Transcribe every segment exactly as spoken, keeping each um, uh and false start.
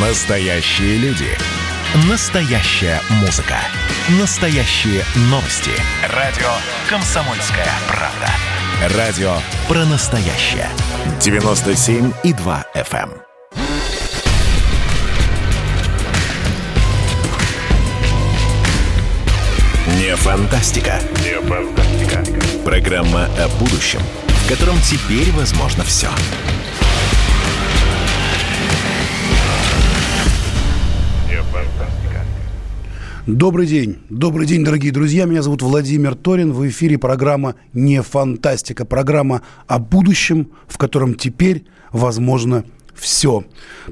Настоящие люди. Настоящая музыка. Настоящие новости. Радио «Комсомольская правда». Радио про настоящее. девяносто семь и два эф эм. Не фантастика. Не фантастика. Программа о будущем, в котором теперь возможно все. Добрый день. Добрый день, дорогие друзья. Меня зовут Владимир Торин. В эфире программа «Не фантастика». Программа о будущем, в котором теперь возможно все.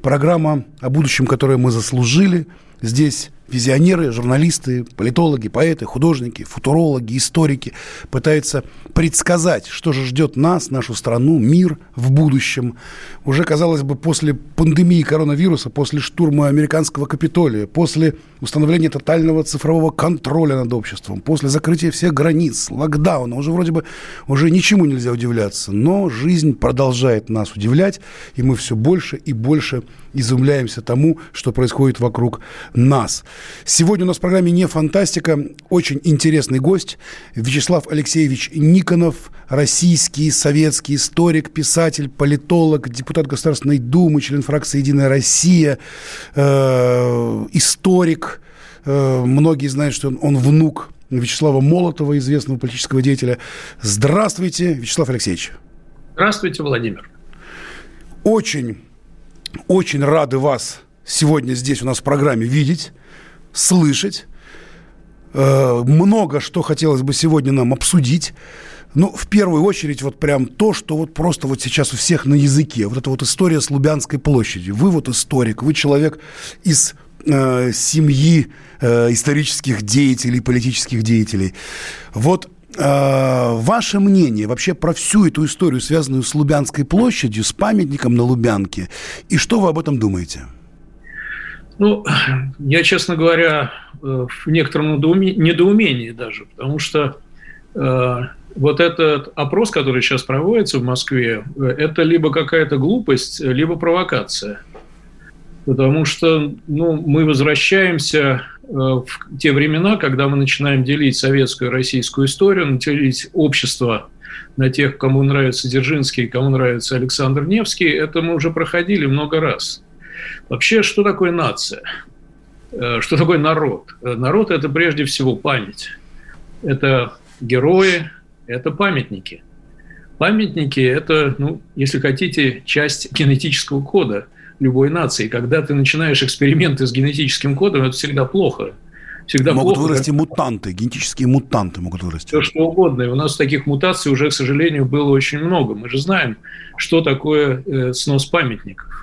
Программа о будущем, которое мы заслужили. Здесь визионеры, журналисты, политологи, поэты, художники, футурологи, историки пытаются предсказать, что же ждет нас, нашу страну, мир в будущем. Уже, казалось бы, после пандемии коронавируса, после штурма американского Капитолия, после установления тотального цифрового контроля над обществом, после закрытия всех границ, локдауна, уже вроде бы уже ничему нельзя удивляться. Но жизнь продолжает нас удивлять, и мы все больше и больше изумляемся тому, что происходит вокруг нас. Сегодня у нас в программе «Не фантастика» очень интересный гость Вячеслав Алексеевич Никонов, российский, советский историк, писатель, политолог, депутат Государственной Думы, член фракции «Единая Россия», э, историк. Э, многие знают, что он, он внук Вячеслава Молотова, известного политического деятеля. Здравствуйте, Вячеслав Алексеевич. Здравствуйте, Владимир. Очень, очень рады вас сегодня здесь у нас в программе видеть, слышать. Э, много что хотелось бы сегодня нам обсудить. Ну, в первую очередь, вот прям то, что вот просто вот сейчас у всех на языке. Вот эта вот история с Лубянской площадью. Вы вот историк, вы человек из э, семьи э, исторических деятелей, политических деятелей. Вот э, ваше мнение вообще про всю эту историю, связанную с Лубянской площадью, с памятником на Лубянке. И что вы об этом думаете? Ну, я, честно говоря, в некотором недоумении даже, потому что э, вот этот опрос, который сейчас проводится в Москве, это либо какая-то глупость, либо провокация. Потому что ну, мы возвращаемся э, в те времена, когда мы начинаем делить советскую и российскую историю, делить общество на тех, кому нравится Дзержинский, кому нравится Александр Невский. Это мы уже проходили много раз. Вообще, что такое нация? Что такое народ? Народ – это прежде всего память. Это герои, это памятники. Памятники – это, ну, если хотите, часть генетического кода любой нации. Когда ты начинаешь эксперименты с генетическим кодом, это всегда плохо. Всегда могут плохо, вырасти как... мутанты, генетические мутанты могут вырасти. Все что угодно. И у нас таких мутаций уже, к сожалению, было очень много. Мы же знаем, что такое э, снос памятников.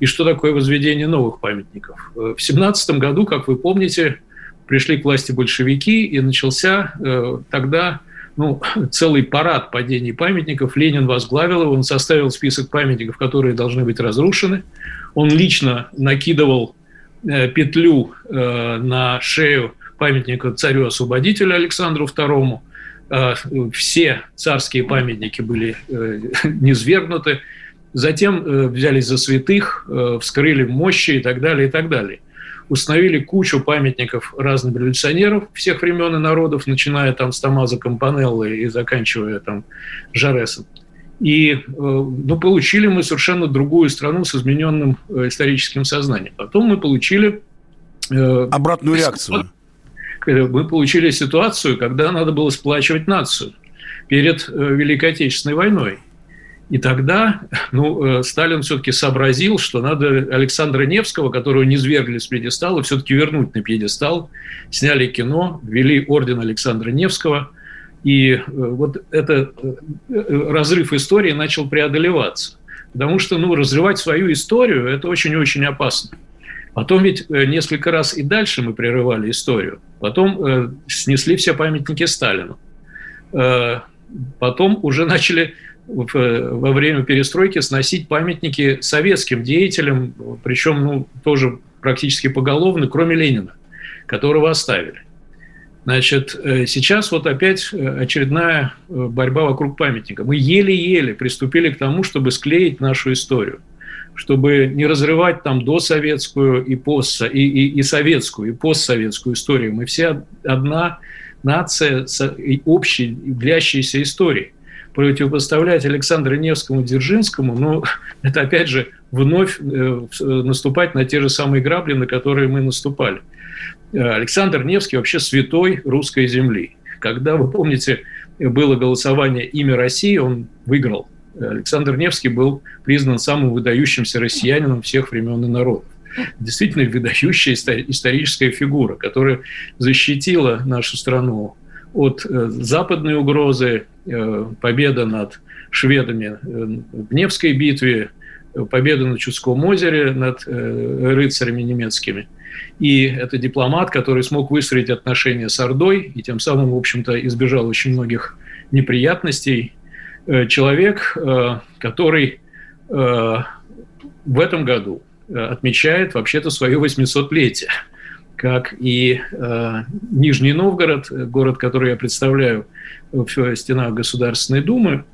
И что такое возведение новых памятников? В семнадцатом году, как вы помните, пришли к власти большевики, и начался э, тогда ну, целый парад падений памятников. Ленин возглавил его, он составил список памятников, которые должны быть разрушены. Он лично накидывал э, петлю э, на шею памятника царю-освободителю Александру Второму. Э, все царские памятники были э, низвергнуты. Затем э, взялись за святых, э, вскрыли мощи и так далее, и так далее. Установили кучу памятников разных революционеров всех времен и народов, начиная там с Томмазо Кампанеллы и заканчивая там Жаресом. И э, ну, получили мы совершенно другую страну с измененным э, историческим сознанием. Потом мы получили... Э, обратную реакцию. Мы получили ситуацию, когда надо было сплачивать нацию перед э, Великой Отечественной войной. И тогда ну, Сталин все-таки сообразил, что надо Александра Невского, которого низвергли с пьедестала, все-таки вернуть на пьедестал. Сняли кино, ввели орден Александра Невского. И вот этот разрыв истории начал преодолеваться. Потому что ну, разрывать свою историю – это очень-очень опасно. Потом ведь несколько раз и дальше мы прерывали историю. Потом снесли все памятники Сталину. Потом уже начали... во время перестройки сносить памятники советским деятелям, причем ну, тоже практически поголовно, кроме Ленина, которого оставили. Значит, сейчас вот опять очередная борьба вокруг памятника. Мы еле-еле приступили к тому, чтобы склеить нашу историю. чтобы не разрывать там досоветскую и, пост, и, и, и советскую, и постсоветскую историю. Мы все одна нация с общей длящейся историей. Противопоставлять Александру Невскому и Дзержинскому, ну, это опять же вновь наступать на те же самые грабли, на которые мы наступали. Александр Невский вообще святой русской земли. Когда, вы помните, было голосование «Имя России», он выиграл. Александр Невский был признан самым выдающимся россиянином всех времен и народов. Действительно выдающая историческая фигура, которая защитила нашу страну от западной угрозы, победа над шведами в Невской битве, победа на Чудском озере над рыцарями немецкими. И это дипломат, который смог выстроить отношения с Ордой и тем самым, в общем-то, избежал очень многих неприятностей. Человек, который в этом году отмечает вообще-то свое восьмисотлетие, как и Нижний Новгород, город, который я представляю в стенах Государственной Думы.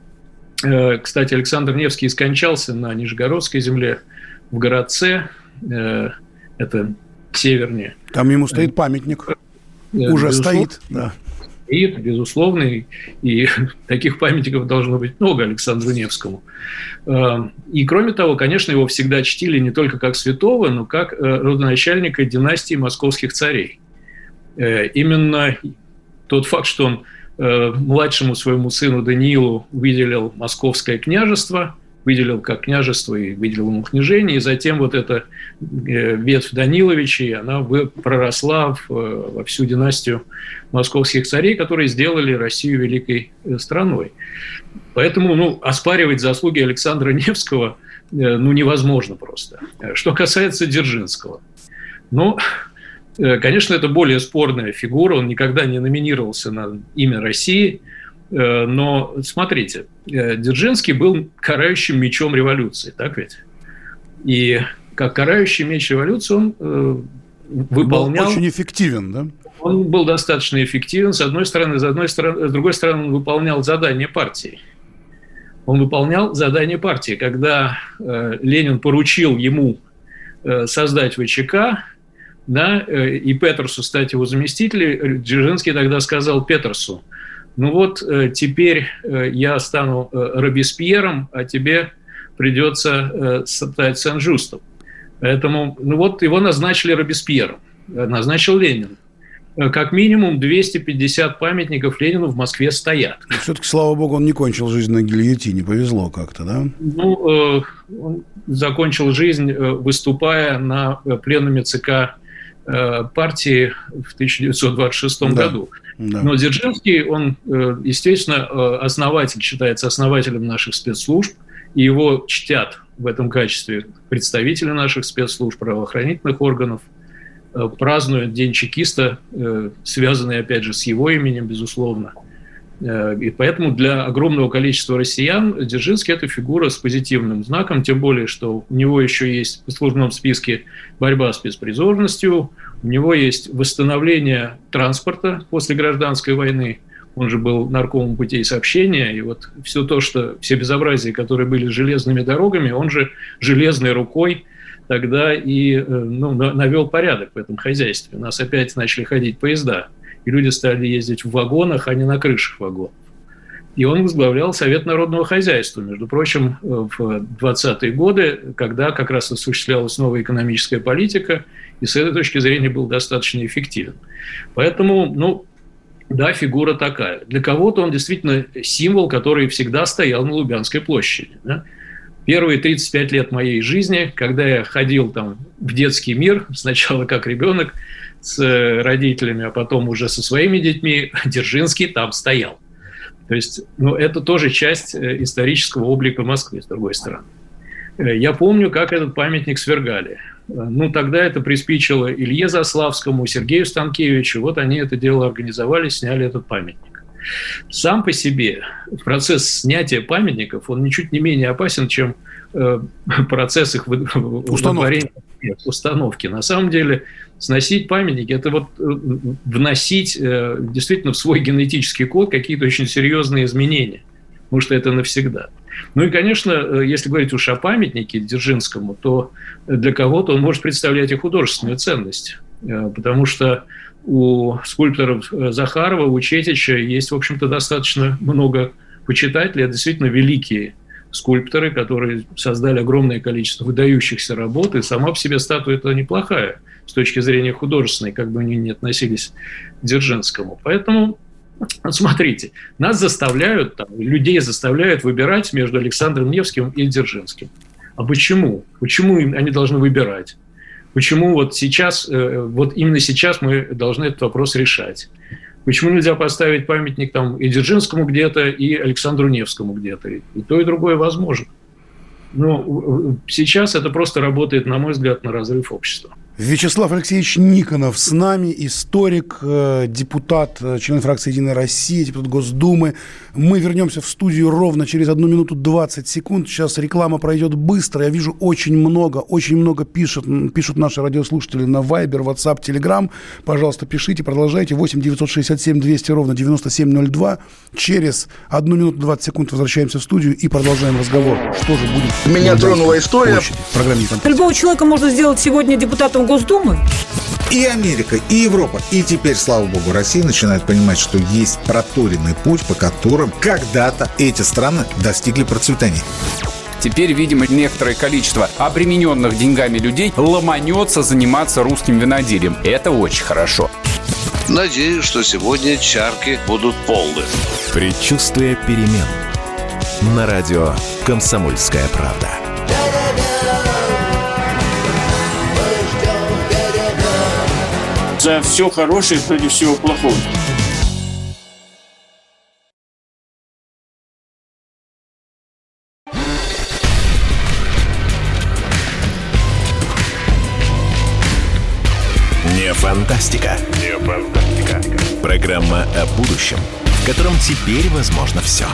Кстати, Александр Невский скончался на Нижегородской земле в Городце, это севернее. Там ему стоит памятник, уже Безусловно. стоит, да. И, безусловно, и, и таких памятников должно быть много Александру Невскому. И, кроме того, конечно, его всегда чтили не только как святого, но как родоначальника династии московских царей. Именно тот факт, что он младшему своему сыну Даниилу выделил московское княжество, выделил как княжество и выделил ему княжение, и затем вот эта ветвь Даниловичей, она проросла в, во всю династию московских царей, которые сделали Россию великой страной. Поэтому, ну, оспаривать заслуги Александра Невского, ну, невозможно просто. Что касается Дзержинского, ну, конечно, это более спорная фигура, он никогда не номинировался на «Имя России», но, смотрите, Дзержинский был карающим мечом революции, так ведь? И как карающий меч революции он э, выполнял... Он был очень эффективен, да? Он был достаточно эффективен, с одной стороны, с, одной стороны, с другой стороны, он выполнял задание партии. Он выполнял задание партии. Когда э, Ленин поручил ему э, создать ВЧК, да, э, и Петерсу стать его заместителем, Дзержинский тогда сказал Петерсу: ну вот, теперь я стану Робеспьером, а тебе придется стать Сен-Жюстом. Поэтому, ну вот, его назначили Робеспьером, назначил Ленин. Как минимум двести пятьдесят памятников Ленину в Москве стоят. И все-таки, слава богу, он не кончил жизнь на гильотине, повезло как-то, да? Ну, он закончил жизнь, выступая на пленуме ЦК партии в тысяча девятьсот двадцать шестом да. году. Да. Но Дзержинский, он, естественно, основатель, считается основателем наших спецслужб, и его чтят в этом качестве представители наших спецслужб, правоохранительных органов, празднуют День чекиста, связанный, опять же, с его именем, безусловно. И поэтому для огромного количества россиян Дзержинский – это фигура с позитивным знаком, тем более, что у него еще есть в послужном списке борьба с беспризорностью, у него есть восстановление транспорта после гражданской войны. Он же был наркомом путей сообщения. И вот все то, что, все безобразия, которые были с железными дорогами, он же железной рукой тогда и ну, навел порядок в этом хозяйстве. У нас опять начали ходить поезда. И люди стали ездить в вагонах, а не на крышах вагонов. И он возглавлял Совет народного хозяйства, между прочим, в двадцатые годы, когда как раз осуществлялась новая экономическая политика, и с этой точки зрения был достаточно эффективен. Поэтому, ну, да, фигура такая. Для кого-то он действительно символ, который всегда стоял на Лубянской площади. Да? Первые тридцать пять лет моей жизни, когда я ходил там в детский мир, сначала как ребенок, с родителями, а потом уже со своими детьми, Дзержинский там стоял. То есть, ну, это тоже часть исторического облика Москвы, с другой стороны. Я помню, как этот памятник свергали. Ну, тогда это приспичило Илье Заславскому, Сергею Станкевичу. Вот они это дело организовали, сняли этот памятник. Сам по себе процесс снятия памятников, он ничуть не менее опасен, чем процесс их установки. установки. На самом деле, сносить памятники – это вот вносить действительно в свой генетический код какие-то очень серьезные изменения, потому что это навсегда. Ну и, конечно, если говорить уж о памятнике Дзержинскому, то для кого-то он может представлять и художественную ценность, потому что у скульпторов Захарова, у Четича есть, в общем-то, достаточно много почитателей, действительно великие скульпторы, которые создали огромное количество выдающихся работ, и сама по себе статуя-то неплохая с точки зрения художественной, как бы они ни относились к Дзержинскому. Поэтому, вот смотрите, нас заставляют, там, людей заставляют выбирать между Александром Невским и Дзержинским. А почему? Почему они должны выбирать? Почему вот сейчас, вот именно сейчас мы должны этот вопрос решать? Почему нельзя поставить памятник там и Дзержинскому где-то, и Александру Невскому где-то? И то, и другое возможно. Но сейчас это просто работает, на мой взгляд, на разрыв общества. Вячеслав Алексеевич Никонов с нами, историк, депутат, член фракции «Единая Россия», депутат Госдумы. Мы вернемся в студию ровно через одну минуту двадцать секунд. Сейчас реклама пройдет быстро. Я вижу очень много, очень много пишут, пишут наши радиослушатели на Viber, WhatsApp, Telegram. Пожалуйста, пишите, продолжайте. восемь девятьсот шестьдесят семь двести ровно девяносто семь ноль два. Через одну минуту двадцать секунд возвращаемся в студию и продолжаем разговор. Что же будет? Меня тронула история. Любого человека можно сделать сегодня депутатом Госдумы. И Америка, и Европа. И теперь, слава богу, Россия начинает понимать, что есть проторенный путь, по которым когда-то эти страны достигли процветания. Теперь, видимо, некоторое количество обремененных деньгами людей ломанется заниматься русским виноделием. Это очень хорошо. Надеюсь, что сегодня чарки будут полны. Предчувствие перемен. На радио «Комсомольская правда». За все хорошее против всего плохого. Не фантастика. Не фантастика. Программа о будущем, в котором теперь возможно все.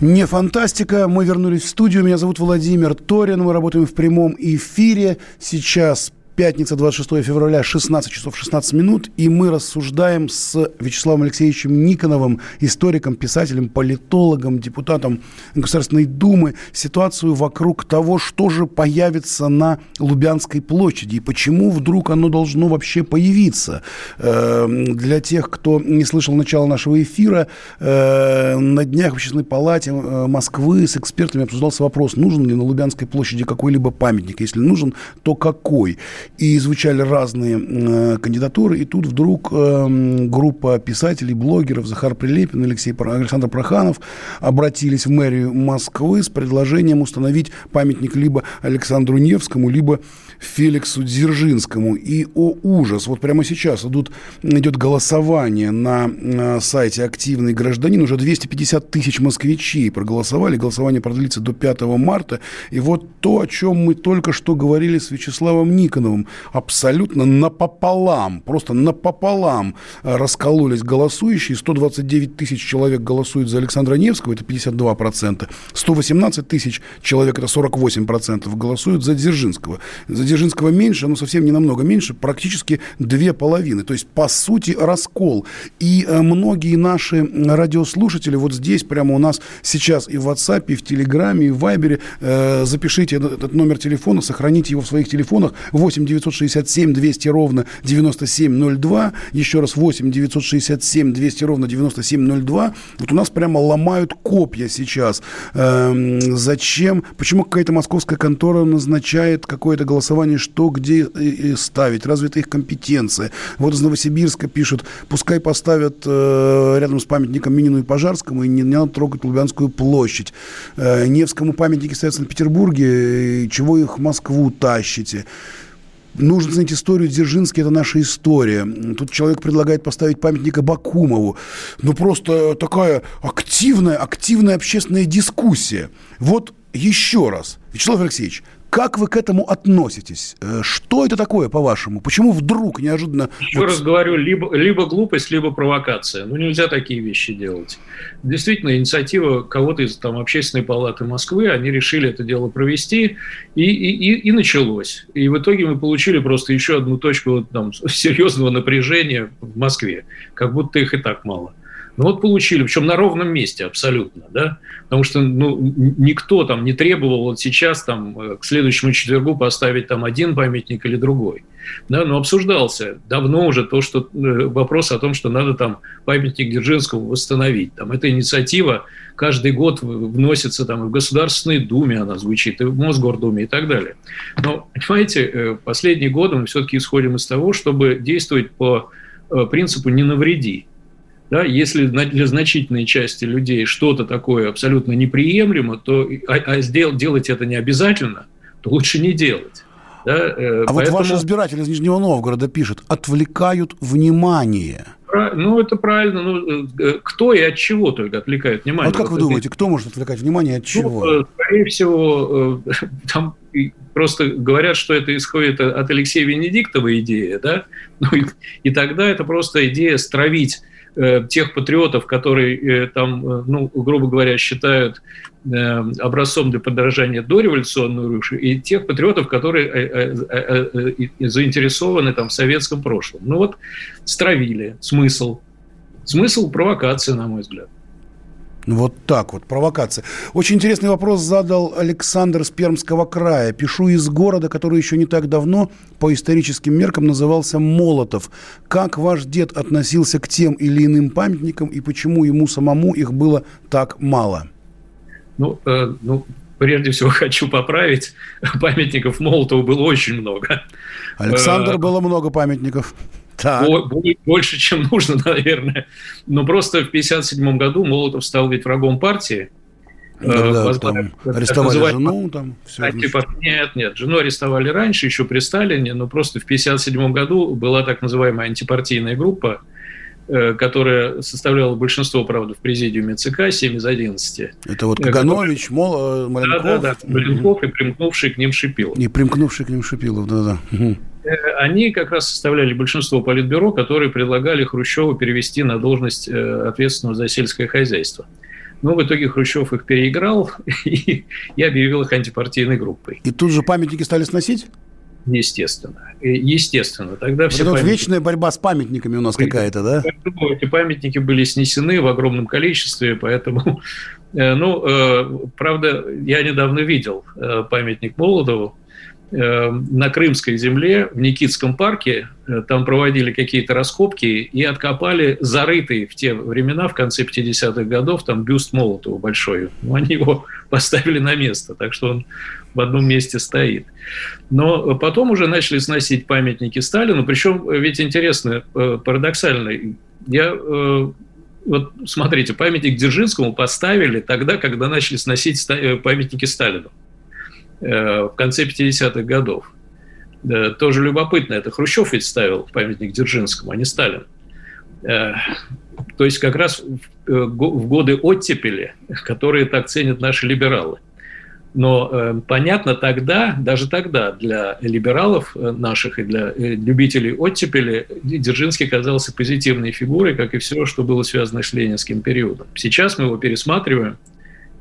Не фантастика. Мы вернулись в студию. Меня зовут Владимир Торин. Мы работаем в прямом эфире. Сейчас пятница, двадцать шестого февраля, шестнадцать часов шестнадцать минут. И мы рассуждаем с Вячеславом Алексеевичем Никоновым, историком, писателем, политологом, депутатом Государственной Думы, ситуацию вокруг того, что же появится на Лубянской площади и почему вдруг оно должно вообще появиться. Для тех, кто не слышал начала нашего эфира, на днях в Общественной палате Москвы с экспертами обсуждался вопрос, нужен ли на Лубянской площади какой-либо памятник. Если нужен, то какой? И звучали разные э, кандидатуры, и тут вдруг э, группа писателей, блогеров, Захар Прилепин, Алексей, Александр Проханов обратились в мэрию Москвы с предложением установить памятник либо Александру Невскому, либо Феликсу Дзержинскому. И, о ужас, вот прямо сейчас идут, идет голосование на, на сайте «Активный гражданин». Уже двести пятьдесят тысяч москвичей проголосовали, голосование продлится до пятого марта. И вот то, о чем мы только что говорили с Вячеславом Никоновым, абсолютно напополам, просто напополам раскололись голосующие. сто двадцать девять тысяч человек голосуют за Александра Невского, это пятьдесят два процента. сто восемнадцать тысяч человек, это сорок восемь процентов, голосуют за Дзержинского. За Дзержинского меньше, но совсем не намного меньше, практически две половины. То есть, по сути, раскол. И многие наши радиослушатели вот здесь, прямо у нас сейчас и в WhatsApp, и в Telegram, и в Viber, э, запишите этот, этот номер телефона, сохраните его в своих телефонах. восемь девятьсот шестьдесят семь двести ровно девяносто семь ноль два. Еще раз, восемь девятьсот шестьдесят семь двести ровно девяносто семь ноль два. Вот у нас прямо ломают копья сейчас. Эм, зачем? Почему какая-то московская контора назначает какое-то голосование, что где ставить? Разве это их компетенция? Вот из Новосибирска пишут, пускай поставят э, рядом с памятником Минину и Пожарскому, и не, не надо трогать Лубянскую площадь. Э, Невскому памятники стоят в Санкт-Петербурге, чего их в Москву тащите? Нужно знать историю. Дзержинский – это наша история. Тут человек предлагает поставить памятник Абакумову. Ну, просто такая активная, активная общественная дискуссия. Вот еще раз, Вячеслав Алексеевич, Как вы к этому относитесь? Что это такое, по-вашему? Почему вдруг неожиданно... Еще вот... раз говорю, либо, либо глупость, либо провокация. Ну, нельзя такие вещи делать. Действительно, инициатива кого-то из там, Общественной палаты Москвы, они решили это дело провести, и, и, и, и началось. И в итоге мы получили просто еще одну точку там, серьезного напряжения в Москве. Как будто их и так мало. Ну вот получили, причем на ровном месте абсолютно, да, потому что ну, никто там не требовал вот сейчас там к следующему четвергу поставить там один памятник или другой, да, но обсуждался давно уже то, что вопрос о том, что надо там памятник Дзержинскому восстановить, там эта инициатива каждый год вносится там и в Государственной Думе она звучит, и в Мосгордуме и так далее, но, понимаете, последние годы мы все-таки исходим из того, чтобы действовать по принципу «не навреди». Да, если для значительной части людей что-то такое абсолютно неприемлемо, то а, а сдел, делать это не обязательно, то лучше не делать. Да? А поэтому... вот ваш избиратель из Нижнего Новгорода пишет: отвлекают внимание. Ну, это правильно. Ну, кто и от чего только отвлекает внимание? Вот как вот вы это... думаете, кто может отвлекать внимание от чего? Ну, скорее всего, там просто говорят, что это исходит от Алексея Венедиктова идея, да? Ну, и, и тогда это просто идея стравить тех патриотов, которые там, ну, грубо говоря, считают образцом для подражания дореволюционную Русь, и тех патриотов, которые заинтересованы там в советском прошлом. Ну вот стравили смысл. Смысл провокации, на мой взгляд. Вот так вот, провокация. Очень интересный вопрос задал Александр из Пермского края. Пишу из города, который еще не так давно по историческим меркам назывался Молотов. Как ваш дед относился к тем или иным памятникам и почему ему самому их было так мало? Ну, э, ну прежде всего хочу поправить. Памятников Молотову было очень много. Александр, было много памятников. Так. Больше, чем нужно, наверное. Но просто в пятьдесят седьмом году Молотов стал ведь врагом партии. Да, э, там, арестовали называть... жену. Там, все а, типа, нет, нет. Жену арестовали раньше, еще при Сталине. Но просто в пятьдесят седьмом году была так называемая антипартийная группа, э, которая составляла большинство, правда, в президиуме ЦК, семь из одиннадцати. Это вот Каганович, который... Мол... Маленков. Да, да, да. Маленков и примкнувший к ним Шипилов. И примкнувший к ним Шипилов, да-да. Угу. Они как раз составляли большинство политбюро, которые предлагали Хрущеву перевести на должность ответственного за сельское хозяйство. Но в итоге Хрущев их переиграл и, и объявил их антипартийной группой. И тут же памятники стали сносить? Естественно. Естественно. Тогда все это памятники... вечная борьба с памятниками у нас какая-то, да? Эти памятники были снесены в огромном количестве, поэтому... Ну, правда, я недавно видел памятник Молотову на Крымской земле, в Никитском парке, там проводили какие-то раскопки и откопали зарытый в те времена, в конце пятидесятых годов, там бюст Молотова большой. Ну, они его поставили на место, так что он в одном месте стоит. Но потом уже начали сносить памятники Сталину, причем ведь интересно, парадоксально, я... Вот смотрите, памятник Дзержинскому поставили тогда, когда начали сносить памятники Сталину. В конце пятидесятых годов. Тоже любопытно. Это Хрущев ведь ставил памятник Дзержинскому, а не Сталин. То есть как раз в годы оттепели, которые так ценят наши либералы. Но понятно, тогда, даже тогда для либералов наших и для любителей оттепели Дзержинский казался позитивной фигурой, как и все, что было связано с ленинским периодом. Сейчас мы его пересматриваем.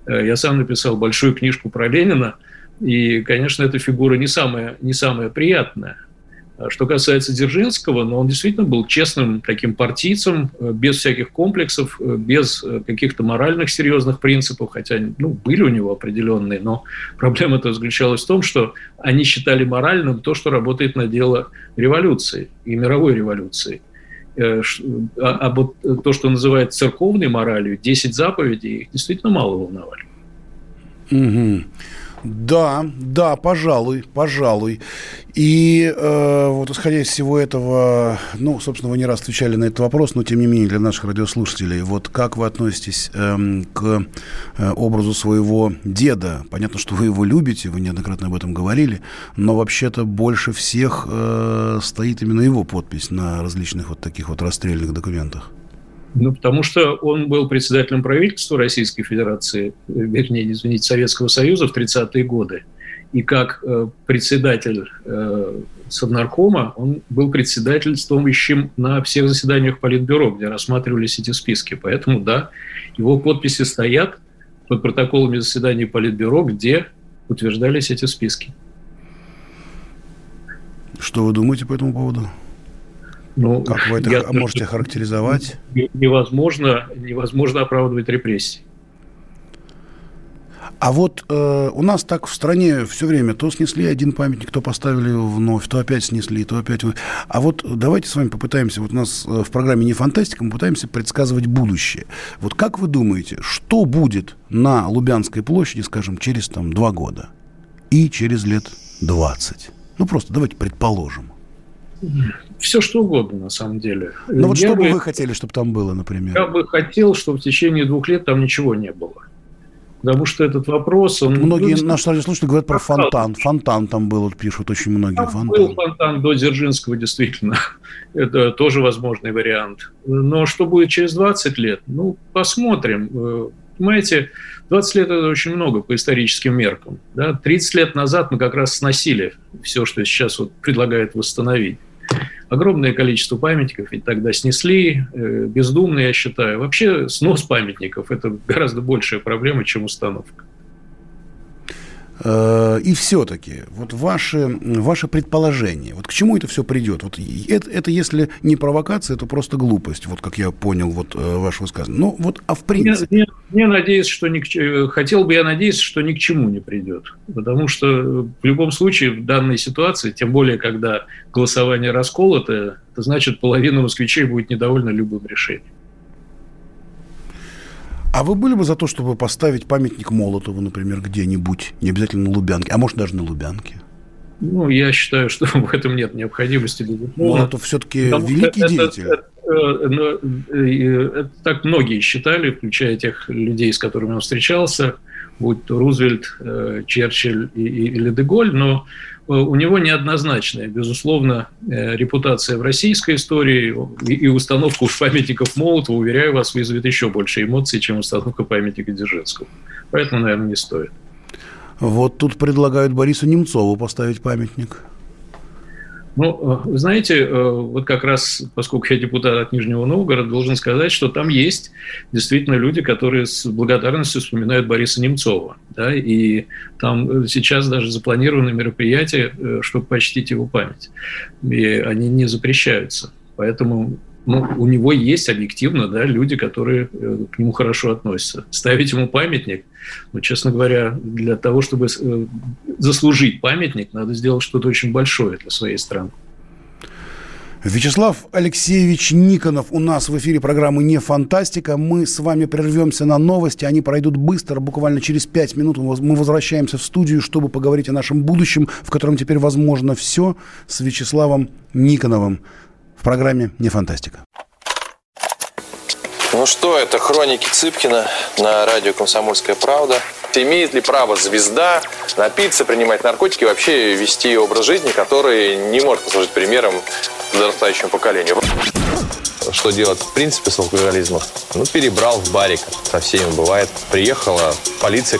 Я сам написал большую книжку про Ленина. И, конечно, эта фигура не самая, не самая приятная. Что касается Дзержинского, но он действительно был честным таким партийцем, без всяких комплексов, без каких-то моральных серьезных принципов, хотя ну, были у него определенные, но проблема-то заключалась в том, что они считали моральным то, что работает на дело революции и мировой революции. А, а вот то, что называют церковной моралью, десять заповедей, их действительно мало волновали. Угу. Да, да, пожалуй, пожалуй. И э, вот исходя из всего этого, ну, собственно, вы не раз отвечали на этот вопрос, но тем не менее для наших радиослушателей, вот как вы относитесь э, к э, образу своего деда? Понятно, что вы его любите, вы неоднократно об этом говорили, но вообще-то больше всех э, стоит именно его подпись на различных вот таких вот расстрельных документах. Ну, потому что он был председателем правительства Российской Федерации, вернее, извините, Советского Союза в тридцатые годы. и как э, председатель э, Совнаркома он был председательствующим на всех заседаниях Политбюро, где рассматривались эти списки. Поэтому, да, его подписи стоят под протоколами заседаний Политбюро, где утверждались эти списки. Что вы думаете по этому поводу? Ну, как вы это я, можете характеризовать? Невозможно, невозможно оправдывать репрессии. А вот э, у нас так в стране все время то снесли один памятник, то поставили вновь, то опять снесли, то опять... А вот давайте с вами попытаемся, вот у нас в программе «Не фантастика» мы пытаемся предсказывать будущее. Вот как вы думаете, что будет на Лубянской площади, скажем, через там, два года и через лет двадцать? Ну просто давайте предположим. Все что угодно, на самом деле. Ну вот что бы вы хотели, чтобы там было, например? Я бы хотел, чтобы в течение двух лет там ничего не было. Потому что этот вопрос... Он многие был... наши радиослушатели говорят про фонтан. Фонтан там был, вот пишут очень многие. Там фонтан. Был фонтан до Дзержинского, действительно. Это тоже возможный вариант. Но что будет через двадцать лет? Ну, посмотрим. Понимаете, двадцать лет – это очень много по историческим меркам. Да? тридцать лет назад мы как раз сносили все, что сейчас вот предлагают восстановить. Огромное количество памятников ведь тогда снесли, э, бездумно, я считаю. Вообще снос памятников – это гораздо большая проблема, чем установка. И все-таки, вот ваше, ваше предположение, вот к чему это все придет? Вот это, это если не провокация, это просто глупость, вот как я понял вот, ваше высказывание. Ну, вот, а в принципе... Мне, мне, мне надеюсь, что ни к, хотел бы я надеяться, что ни к чему не придет. Потому что в любом случае в данной ситуации, тем более, когда голосование расколото, это значит, половина москвичей будет недовольна любым решением. А вы были бы за то, чтобы поставить памятник Молотову, например, где-нибудь, не обязательно на Лубянке, а может, даже на Лубянке? Ну, я считаю, что в этом нет необходимости. Молотов все-таки великий деятель. Это, это, это, это так многие считали, включая тех людей, с которыми он встречался, будь то Рузвельт, Черчилль или де Голь, но у него неоднозначная, безусловно, репутация в российской истории, и установку памятников Молотова, уверяю вас, вызовет еще больше эмоций, чем установка памятника Дзержинского. Поэтому, наверное, не стоит. Вот тут предлагают Борису Немцову поставить памятник. Ну, вы знаете, вот как раз, поскольку я депутат от Нижнего Новгорода, должен сказать, что там есть действительно люди, которые с благодарностью вспоминают Бориса Немцова. Да, и там сейчас даже запланированы мероприятия, чтобы почтить его память. И они не запрещаются. Поэтому ну, у него есть объективно да, люди, которые к нему хорошо относятся. Ставить ему памятник, ну, честно говоря, для того, чтобы заслужить памятник, надо сделать что-то очень большое для своей страны. Вячеслав Алексеевич Никонов у нас в эфире программы «Не фантастика». Мы с вами прервемся на новости. Они пройдут быстро, буквально через пять минут. Мы возвращаемся в студию, чтобы поговорить о нашем будущем, в котором теперь возможно все, с Вячеславом Никоновым. В программе «Не фантастика». Ну что, это хроники Цыпкина на радио «Комсомольская правда». Имеет ли право звезда напиться, принимать наркотики и вообще вести образ жизни, который не может послужить примером подрастающему поколению? Что делать в принципе с алкоголизмом? Ну, перебрал в барик, со всеми бывает. Приехала полиция.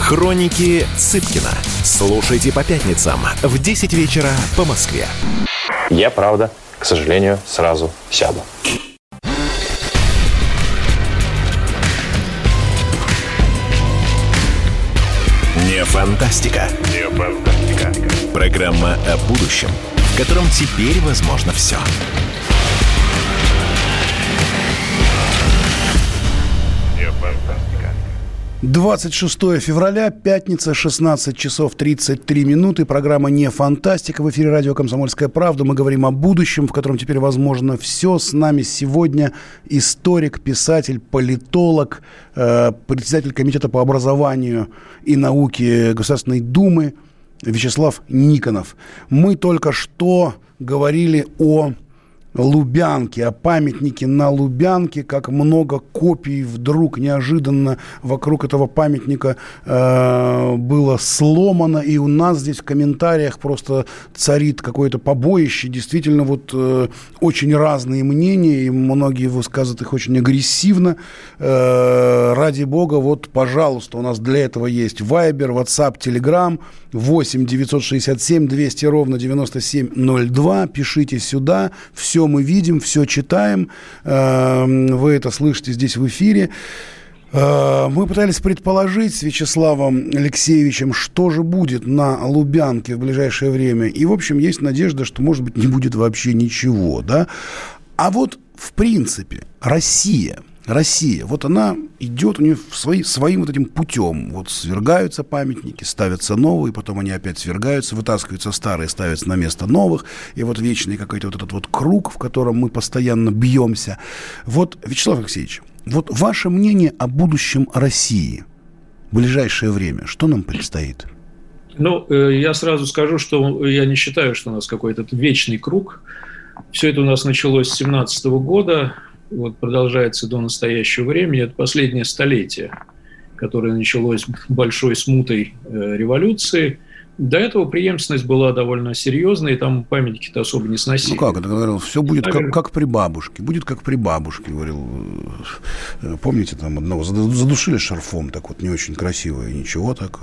Хроники Цыпкина. Слушайте по пятницам в десять вечера по Москве. Я, правда, к сожалению, сразу сяду. Не фантастика. Не фантастика. Программа о будущем, в котором теперь возможно все. Не фантастика. двадцать шестого февраля, пятница, шестнадцать часов тридцать три минуты. Программа «Не фантастика». В эфире радио «Комсомольская правда». Мы говорим о будущем, в котором теперь возможно все. С нами сегодня историк, писатель, политолог, э, председатель комитета по образованию и науке Государственной Думы Вячеслав Никонов. Мы только что говорили о Лубянке, о памятнике на Лубянке, как много копий вдруг неожиданно вокруг этого памятника э, было сломано, и у нас здесь в комментариях просто царит какое-то побоище, действительно вот э, очень разные мнения, и многие высказывают их очень агрессивно, э, ради бога, вот, пожалуйста, у нас для этого есть Viber, WhatsApp, Telegram, восемь девятьсот шестьдесят семь двести ровно девяносто семь ноль два, пишите сюда, все мы видим, все читаем, вы это слышите здесь в эфире. Мы пытались предположить с Вячеславом Алексеевичем, что же будет на Лубянке в ближайшее время. И, в общем, есть надежда, что, может быть, не будет вообще ничего, да? А вот, в принципе, Россия... Россия, вот она идет у нее свои, своим вот этим путем. Вот свергаются памятники, ставятся новые, потом они опять свергаются, вытаскиваются старые, ставятся на место новых. И вот вечный какой-то вот этот вот круг, в котором мы постоянно бьемся. Вот, Вячеслав Алексеевич, вот ваше мнение о будущем России в ближайшее время, что нам предстоит? Ну, я сразу скажу, что я не считаю, что у нас какой-то вечный круг. Все это у нас началось с семнадцатого года. Вот продолжается до настоящего времени. Это последнее столетие, которое началось большой смутой э, революции. До этого преемственность была довольно серьезной, и там памятники-то особо не сносили. Ну как, это говорил, все будет как, как при бабушке. Будет как при бабушке, говорил. Помните, там одного задушили шарфом, так вот не очень красиво, и ничего так.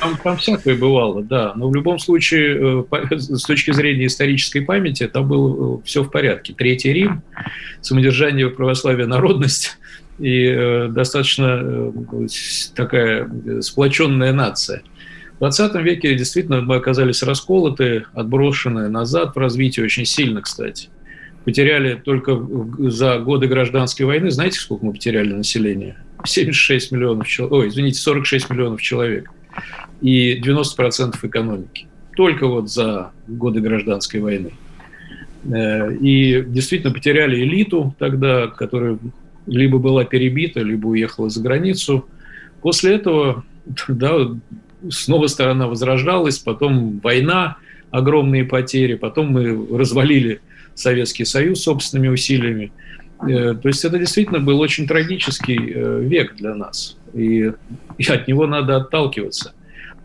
Там, там всякое бывало, да. Но в любом случае, с точки зрения исторической памяти, там было все в порядке. Третий Рим, самодержание, православие, народность и достаточно такая сплоченная нация. В двадцатом веке действительно мы оказались расколоты, отброшены назад в развитии очень сильно, кстати. Потеряли только за годы гражданской войны, знаете, сколько мы потеряли населения? семьдесят шесть миллионов человек, ой, извините, сорок шесть миллионов человек и девяносто процентов экономики. Только вот за годы гражданской войны. И действительно потеряли элиту тогда, которая либо была перебита, либо уехала за границу. После этого, да, снова сторона возрождалась, потом война, огромные потери, потом мы развалили Советский Союз собственными усилиями. То есть это действительно был очень трагический век для нас, и от него надо отталкиваться.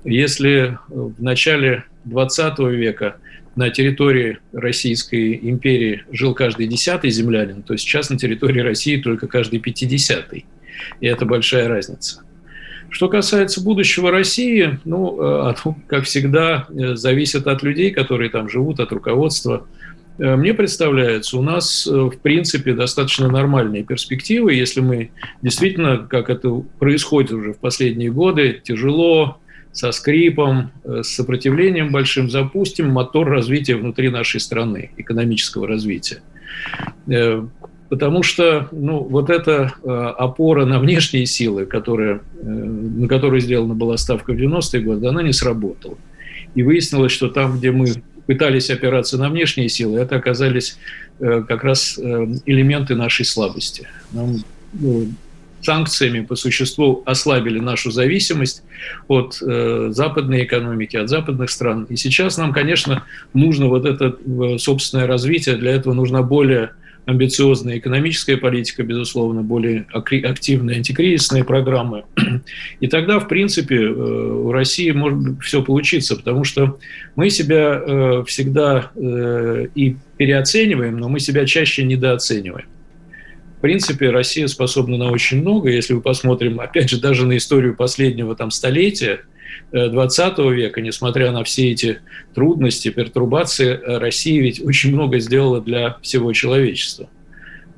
Если в начале двадцатого века на территории Российской империи жил каждый десятый землянин, то сейчас на территории России только каждый пятидесятый, и это большая разница. Что касается будущего России, ну, как всегда, зависит от людей, которые там живут, от руководства. Мне представляется, у нас, в принципе, достаточно нормальные перспективы, если мы действительно, как это происходит уже в последние годы, тяжело, со скрипом, с сопротивлением большим запустим мотор развития внутри нашей страны, экономического развития. Потому что ну, вот эта э, опора на внешние силы, которая, э, на которую сделана была ставка в девяностые годы, она не сработала. И выяснилось, что там, где мы пытались опираться на внешние силы, это оказались э, как раз э, элементы нашей слабости. Нам ну, санкциями по существу ослабили нашу зависимость от э, западной экономики, от западных стран. И сейчас нам, конечно, нужно вот это э, собственное развитие, для этого нужна более... амбициозная экономическая политика, безусловно, более активные антикризисные программы. И тогда, в принципе, у России может все получиться, потому что мы себя всегда и переоцениваем, но мы себя чаще недооцениваем. В принципе, Россия способна на очень много. Если мы посмотрим, опять же, даже на историю последнего там, столетия, двадцатого века, несмотря на все эти трудности, пертурбации, Россия ведь очень много сделала для всего человечества.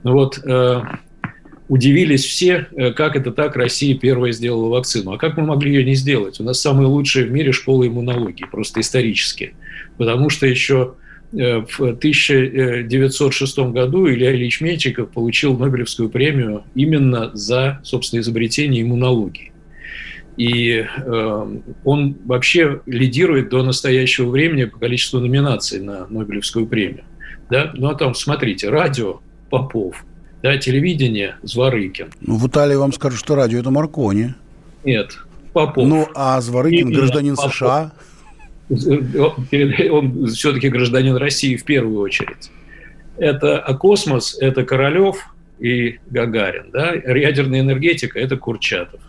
Ну вот, э, удивились все, как это так Россия первая сделала вакцину. А как мы могли ее не сделать? У нас самые лучшие в мире школы иммунологии, просто исторически. Потому что еще в тысяча девятьсот шестом году Илья Ильич Меньшиков получил Нобелевскую премию именно за, собственно, изобретение иммунологии. И э, он вообще лидирует до настоящего времени по количеству номинаций на Нобелевскую премию. Да? Ну, а там, смотрите, радио Попов, да, телевидение Зворыкин. Ну, в Италии вам скажут, что радио – это Маркони. Нет, Попов. Ну, а Зворыкин – гражданин Попов. США. он все-таки гражданин России в первую очередь. Это космос, это Королев и Гагарин, да? Ядерная энергетика – это Курчатов.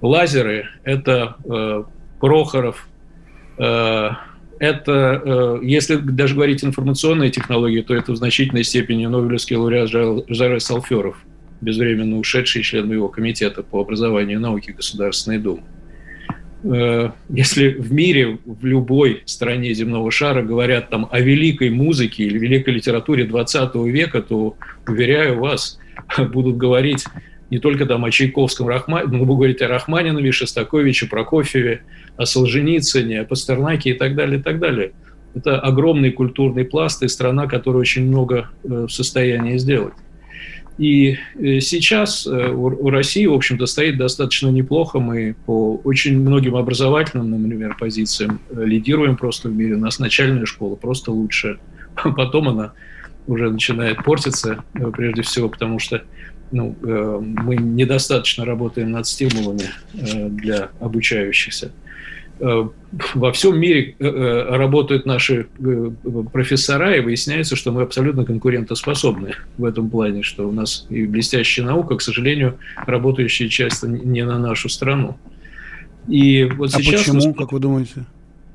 Лазеры – это э, Прохоров. Э, это, э, если даже говорить информационные технологии, то это в значительной степени нобелевский лауреат Жары Салферов, безвременно ушедший член моего комитета по образованию и науке Государственной Думы. Э, если в мире, в любой стране земного шара говорят там о великой музыке или великой литературе двадцатого века, то, уверяю вас, будут говорить... не только там о Чайковском, Рахма... ну, вы говорите о Рахманинове, Шостаковиче, Прокофьеве, о Солженицыне, о Пастернаке и так далее, и так далее. Это огромный культурный пласт и страна, которая очень много в состоянии сделать. И сейчас у России, в общем-то, стоит достаточно неплохо. Мы по очень многим образовательным, например, позициям лидируем просто в мире. У нас начальная школа просто лучше. Потом она уже начинает портиться, прежде всего, потому что Ну, э, мы недостаточно работаем над стимулами э, для обучающихся. Э, во всем мире э, работают наши э, профессора, и выясняется, что мы абсолютно конкурентоспособны в этом плане, что у нас и блестящая наука, к сожалению, работающая часто не на нашу страну. И вот а сейчас почему, нас... как вы думаете?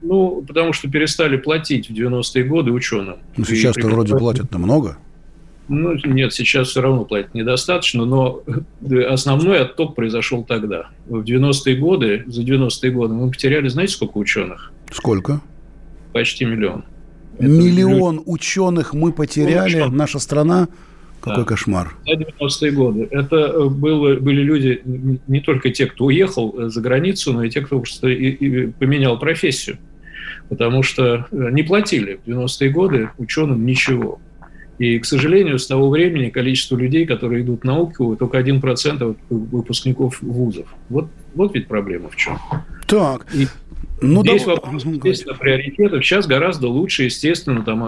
Ну, потому что перестали платить в девяностые годы ученым. Ну, сейчас-то при... вроде платят-то много. Ну, нет, сейчас все равно платят недостаточно, но основной отток произошел тогда. В девяностые годы, за девяностые годы мы потеряли, знаете, сколько ученых? Сколько? Почти миллион. Миллион Это... ученых мы потеряли, миллион. Наша страна? Какой да. кошмар. За девяностые годы. Это было, были люди, не только те, кто уехал за границу, но и те, кто и, и поменял профессию. Потому что не платили в девяностые годы ученым ничего. И, к сожалению, с того времени количество людей, которые идут в науку, только один процент выпускников вузов. Вот, вот ведь проблема в чем. Так. И ну, здесь да, вопрос, естественно, приоритетов. Сейчас гораздо лучше, естественно, там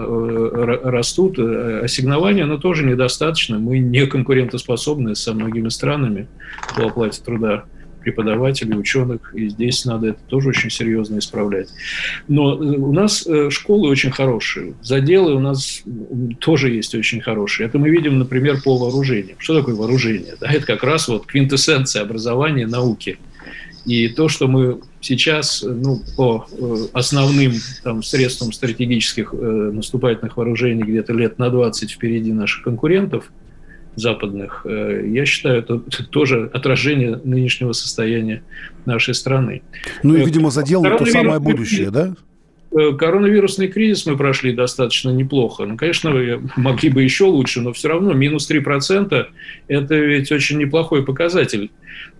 растут ассигнования, но тоже недостаточно. Мы не конкурентоспособны со многими странами по оплате труда преподавателей, ученых, и здесь надо это тоже очень серьезно исправлять. Но у нас школы очень хорошие, заделы у нас тоже есть очень хорошие. Это мы видим, например, по вооружениям. Что такое вооружение? Да, это как раз вот квинтэссенция образования, науки. И то, что мы сейчас ну, по основным там, средствам стратегических э, наступательных вооружений где-то лет на двадцать впереди наших конкурентов, западных, я считаю, это тоже отражение нынешнего состояния нашей страны. Ну и, видимо, задел то самое будущее, да? Коронавирусный кризис мы прошли достаточно неплохо. Ну, конечно, могли бы еще лучше, но все равно минус три процента – это ведь очень неплохой показатель.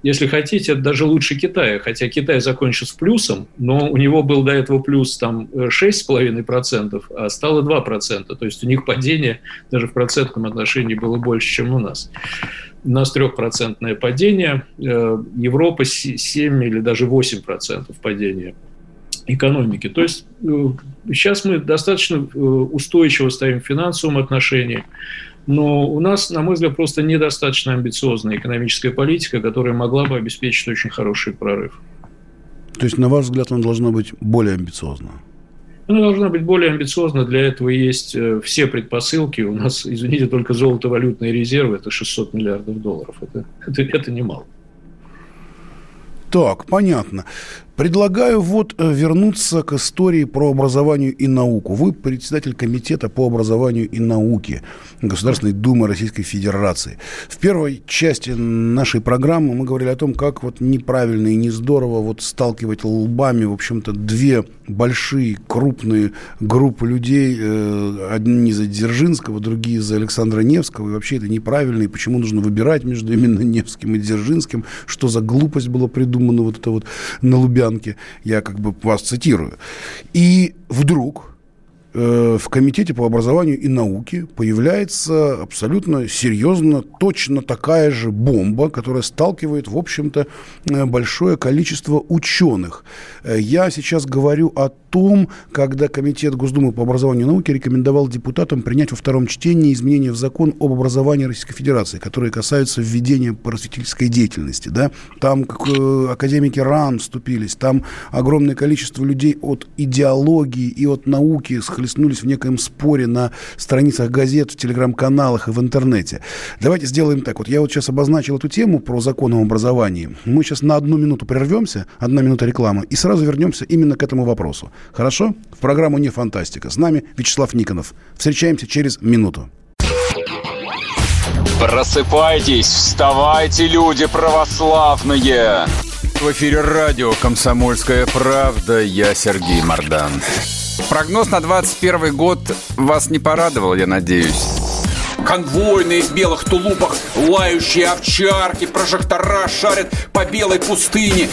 Если хотите, это даже лучше Китая. Хотя Китай закончил с плюсом, но у него был до этого плюс там, шесть целых пять десятых процента, а стало два процента. То есть у них падение даже в процентном отношении было больше, чем у нас. У нас три процента падение, Европа семь или даже восемь процентов падения экономики. То есть сейчас мы достаточно устойчиво стоим в финансовом отношении, но у нас, на мой взгляд, просто недостаточно амбициозная экономическая политика, которая могла бы обеспечить очень хороший прорыв. То есть, на ваш взгляд, она должна быть более амбициозна? Она должна быть более амбициозна. Для этого есть все предпосылки. У нас, извините, только золотовалютные резервы – это шестьсот миллиардов долларов. Это, это, это немало. Так, понятно. Предлагаю вот вернуться к истории про образование и науку. Вы председатель комитета по образованию и науке Государственной Думы Российской Федерации. В первой части нашей программы мы говорили о том, как вот неправильно и нездорово вот сталкивать лбами, в общем-то, две большие, крупные группы людей. Одни из-за Дзержинского, другие из-за Александра Невского. И вообще это неправильно. И почему нужно выбирать между именно Невским и Дзержинским? Что за глупость была придумана вот это вот на Лубянке? Я как бы вас цитирую. И вдруг в Комитете по образованию и науке появляется абсолютно серьезно точно такая же бомба, которая сталкивает, в общем-то, большое количество ученых. Я сейчас говорю о том, когда Комитет Госдумы по образованию и науке рекомендовал депутатам принять во втором чтении изменения в закон об образовании Российской Федерации, которые касаются введения просветительской деятельности. Да? Там как, академики РАН вступились, там огромное количество людей от идеологии и от науки с леснулись в некоем споре на страницах газет, в телеграм-каналах и в интернете. Давайте сделаем так. Вот я вот сейчас обозначил эту тему про закон об образовании. Мы сейчас на одну минуту прервемся, одна минута рекламы, и сразу вернемся именно к этому вопросу. Хорошо? В программу «Не фантастика». С нами Вячеслав Никонов. Встречаемся через минуту. Просыпайтесь, вставайте, люди православные! В эфире радио «Комсомольская правда». Я Сергей Мардан. Прогноз на двадцать первый год вас не порадовал, я надеюсь. Конвойные в белых тулупах, лающие овчарки, прожектора шарят по белой пустыне.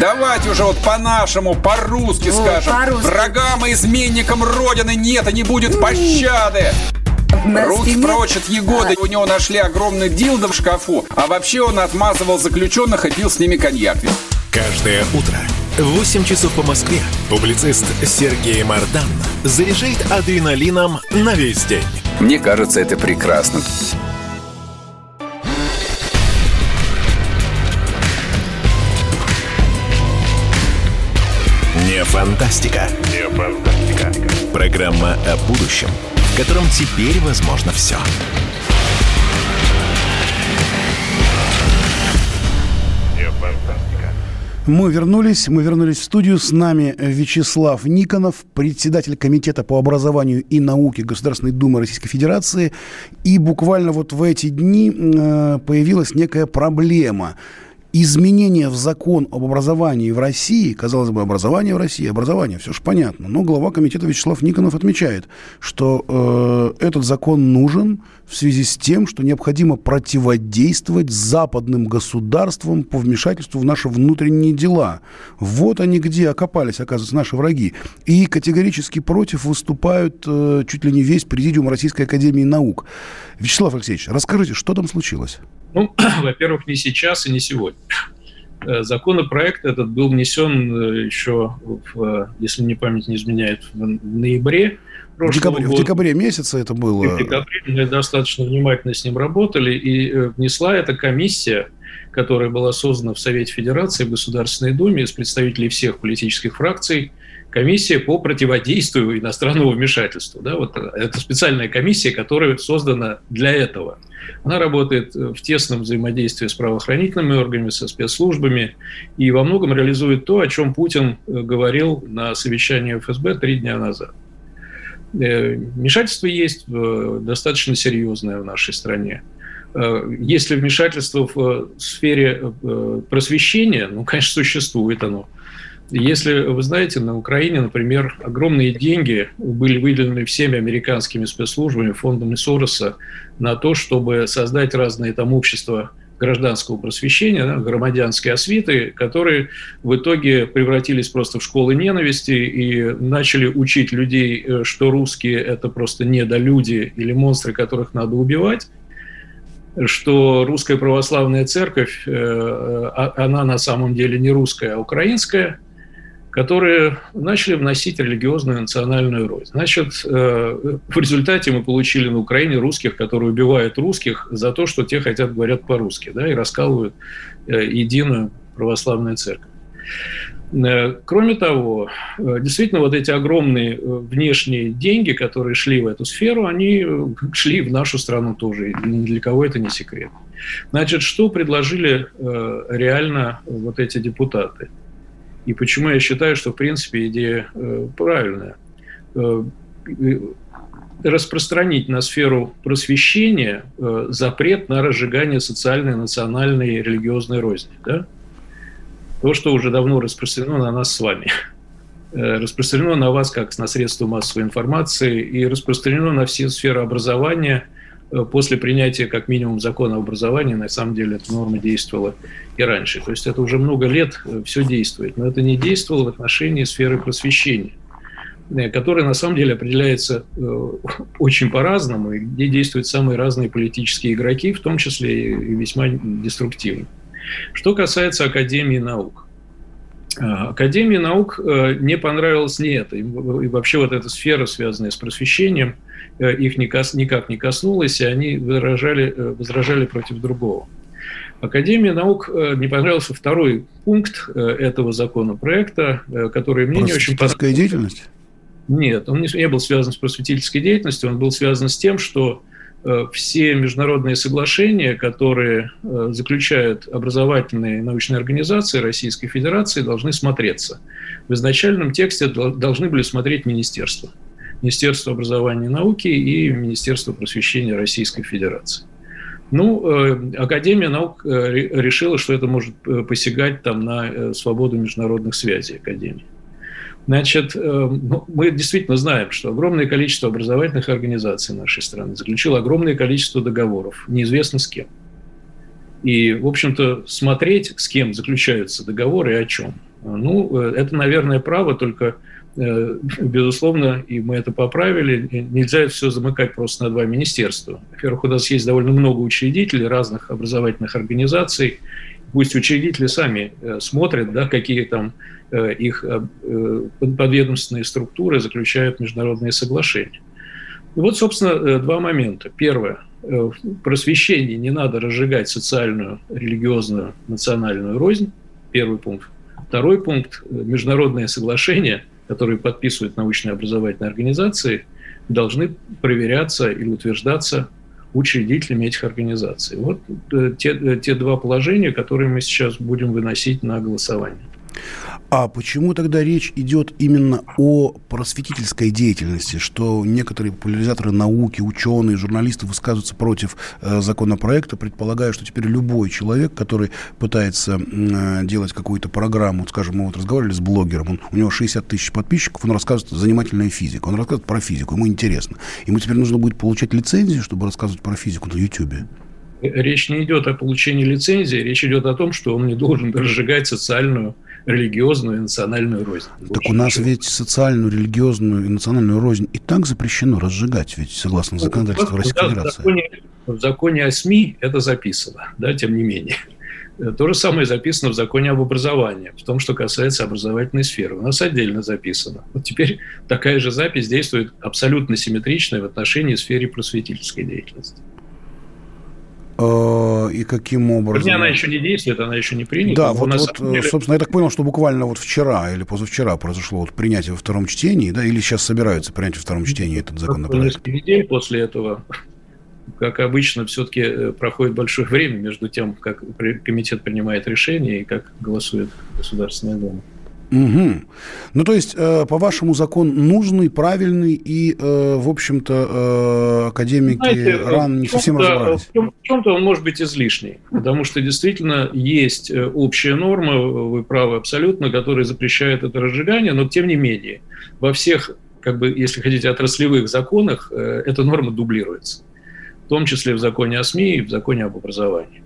Давайте уже вот по-нашему, по-русски вот, скажем. По-русски. Врагам и изменникам Родины нет и не будет пощады. Руки прочь от Егоды. У него нашли огромный дилдо в шкафу, а вообще он отмазывал заключенных и пил с ними коньяк. Каждое утро в восемь часов по Москве публицист Сергей Мардан заряжает адреналином на весь день. Мне кажется, это прекрасно. Не фантастика. Не фантастика. Программа о будущем, в котором теперь возможно все. Не фантастика. Мы вернулись, мы вернулись в студию. С нами Вячеслав Никонов, председатель Комитета по образованию и науке Государственной Думы Российской Федерации. И буквально вот в эти дни появилась некая проблема. Изменения в закон об образовании в России, казалось бы, образование в России, образование, все же понятно, но глава комитета Вячеслав Никонов отмечает, что э, этот закон нужен в связи с тем, что необходимо противодействовать западным государствам по вмешательству в наши внутренние дела. Вот они где окопались, оказывается, наши враги. И категорически против выступают э, чуть ли не весь президиум Российской Академии наук. Вячеслав Алексеевич, расскажите, что там случилось? Ну, во-первых, не сейчас и не сегодня. Законопроект этот был внесен еще, в, если мне память не изменяет, в ноябре прошлого года. В декабре месяца это было. В декабре мы достаточно внимательно с ним работали, и внесла эта комиссия, которая была создана в Совете Федерации, в Государственной Думе, из представителей всех политических фракций, комиссия по противодействию иностранному вмешательству. Да, вот это специальная комиссия, которая создана для этого. Она работает в тесном взаимодействии с правоохранительными органами, со спецслужбами и во многом реализует то, о чем Путин говорил на совещании эф эс бэ три дня назад. Вмешательство есть достаточно серьезное в нашей стране. Если вмешательство в сфере просвещения, ну, конечно, существует оно. Если вы знаете, на Украине, например, огромные деньги были выделены всеми американскими спецслужбами, фондами Сороса на то, чтобы создать разные там общества гражданского просвещения, да, громадянские освиты, которые в итоге превратились просто в школы ненависти и начали учить людей, что русские – это просто недолюди или монстры, которых надо убивать, что русская православная церковь, она на самом деле не русская, а украинская, которые начали вносить религиозную национальную роль. Значит, в результате мы получили на Украине русских, которые убивают русских за то, что те хотят, говорят по-русски, да, и раскалывают единую православную церковь. Кроме того, действительно, вот эти огромные внешние деньги, которые шли в эту сферу, они шли в нашу страну тоже, и ни для кого это не секрет. Значит, что предложили реально вот эти депутаты? И почему я считаю, что, в принципе, идея э, правильная. Э, распространить на сферу просвещения э, запрет на разжигание социальной, национальной и религиозной розни. Да? То, что уже давно распространено на нас с вами. Э, распространено на вас как на средства массовой информации и распространено на все сферы образования. После принятия, как минимум, закона об образовании, на самом деле, эта норма действовала и раньше. То есть это уже много лет все действует, но это не действовало в отношении сферы просвещения. которая на самом деле определяется очень по-разному, и где действуют самые разные политические игроки, в том числе и весьма деструктивно. Что касается Академии наук. Академии наук не понравилось не это. И вообще вот эта сфера, связанная с просвещением, их никак не коснулась, и они возражали, возражали против другого. Академии наук не понравился второй пункт этого законопроекта, который мне не очень понравился. Просветительская деятельность? Нет, он не был связан с просветительской деятельностью, он был связан с тем, что все международные соглашения, которые заключают образовательные научные организации Российской Федерации, должны смотреться. В изначальном тексте должны были смотреть министерства. Министерство образования и науки и Министерство просвещения Российской Федерации. Ну, Академия наук решила, что это может посягать там, на свободу международных связей Академии. Значит, мы действительно знаем, что огромное количество образовательных организаций нашей страны заключило огромное количество договоров, неизвестно с кем. И, в общем-то, смотреть, с кем заключаются договоры и о чем. Ну, это, наверное, право, только, безусловно, и мы это поправили, нельзя все замыкать просто на два министерства. Во-первых, у нас есть довольно много учредителей разных образовательных организаций. Пусть учредители сами смотрят, да, какие там их подведомственные структуры заключают международные соглашения. И вот, собственно, два момента. Первое. В просвещении не надо разжигать социальную, религиозную, национальную рознь. Первый пункт. Второй пункт. Международные соглашения, которые подписывают научно-образовательные организации, должны проверяться или утверждаться учредителями этих организаций. Вот те, те два положения, которые мы сейчас будем выносить на голосование. А почему тогда речь идет именно о просветительской деятельности, что некоторые популяризаторы науки, ученые, журналисты высказываются против э, законопроекта, предполагая, что теперь любой человек, который пытается э, делать какую-то программу, вот, скажем, мы вот разговаривали с блогером, он, у него шестьдесят тысяч подписчиков, он рассказывает занимательную физику, он рассказывает про физику, ему интересно. Ему теперь нужно будет получать лицензию, чтобы рассказывать про физику на Ютьюбе. Речь не идет о получении лицензии, речь идет о том, что он не должен разжигать социальную, религиозную и национальную рознь. Так у нас ведь социальную, религиозную и национальную рознь и так запрещено разжигать, ведь согласно законодательству Российской Федерации. В законе, в законе о СМИ это записано, да, тем не менее. То же самое записано в законе об образовании, в том, что касается образовательной сферы. У нас отдельно записано. Вот теперь такая же запись действует абсолютно симметрично в отношении сферы просветительской деятельности. И каким образом... Она еще не действует, она еще не принята. Да, вот, вот деле... собственно, я так понял, что буквально вот вчера или позавчера произошло вот принятие во втором чтении, да, или сейчас собираются принять во втором чтении этот законопроект. Несколько недель после этого, как обычно, все-таки проходит большое время между тем, как комитет принимает решение и как голосует Государственная Дума. Угу. Ну, то есть, э, по-вашему, закон нужный, правильный, и, э, в общем-то, э, академики Знаете, ран не совсем разобрались. В чем-то он может быть излишний, потому что действительно есть общая норма, вы правы абсолютно, которая запрещает это разжигание, но, тем не менее, во всех, как бы, если хотите, отраслевых законах э, эта норма дублируется, в том числе в законе о СМИ и в законе об образовании.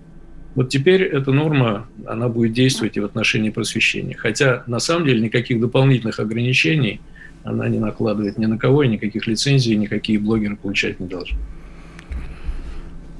Вот теперь эта норма, она будет действовать и в отношении просвещения. Хотя, на самом деле, никаких дополнительных ограничений она не накладывает ни на кого, и никаких лицензий, никакие блогеры получать не должны.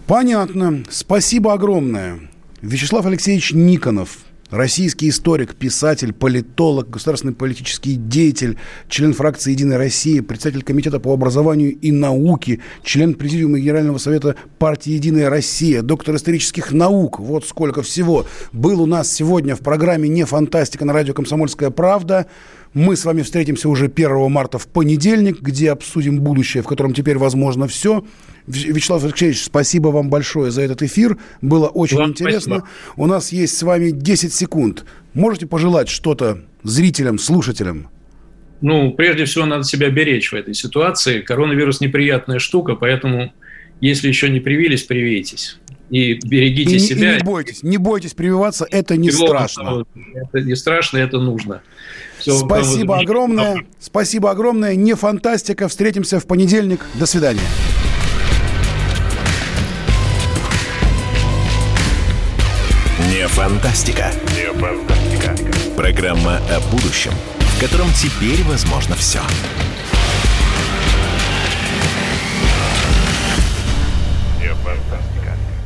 Понятно. Спасибо огромное. Вячеслав Алексеевич Никонов, российский историк, писатель, политолог, государственный политический деятель, член фракции «Единая Россия», председатель комитета по образованию и науке, член Президиума Генерального совета партии «Единая Россия», доктор исторических наук. Вот сколько всего был у нас сегодня в программе «Не фантастика» на радио «Комсомольская правда». Мы с вами встретимся уже первого марта в понедельник, где обсудим будущее, в котором теперь возможно все. Вячеслав Алексеевич, спасибо вам большое за этот эфир. Было очень вам интересно. Спасибо. У нас есть с вами десять секунд. Можете пожелать что-то зрителям, слушателям? Ну, прежде всего, надо себя беречь в этой ситуации. Коронавирус – неприятная штука, поэтому, если еще не привились, привейтесь. И берегите и, себя. И не бойтесь, не бойтесь прививаться, это не Его, страшно. Это не страшно, это нужно. Все, спасибо вот... огромное, спасибо огромное. Не фантастика. Встретимся в понедельник. До свидания. Не фантастика. Не фантастика. Программа о будущем, в котором теперь возможно все. Не фантастика.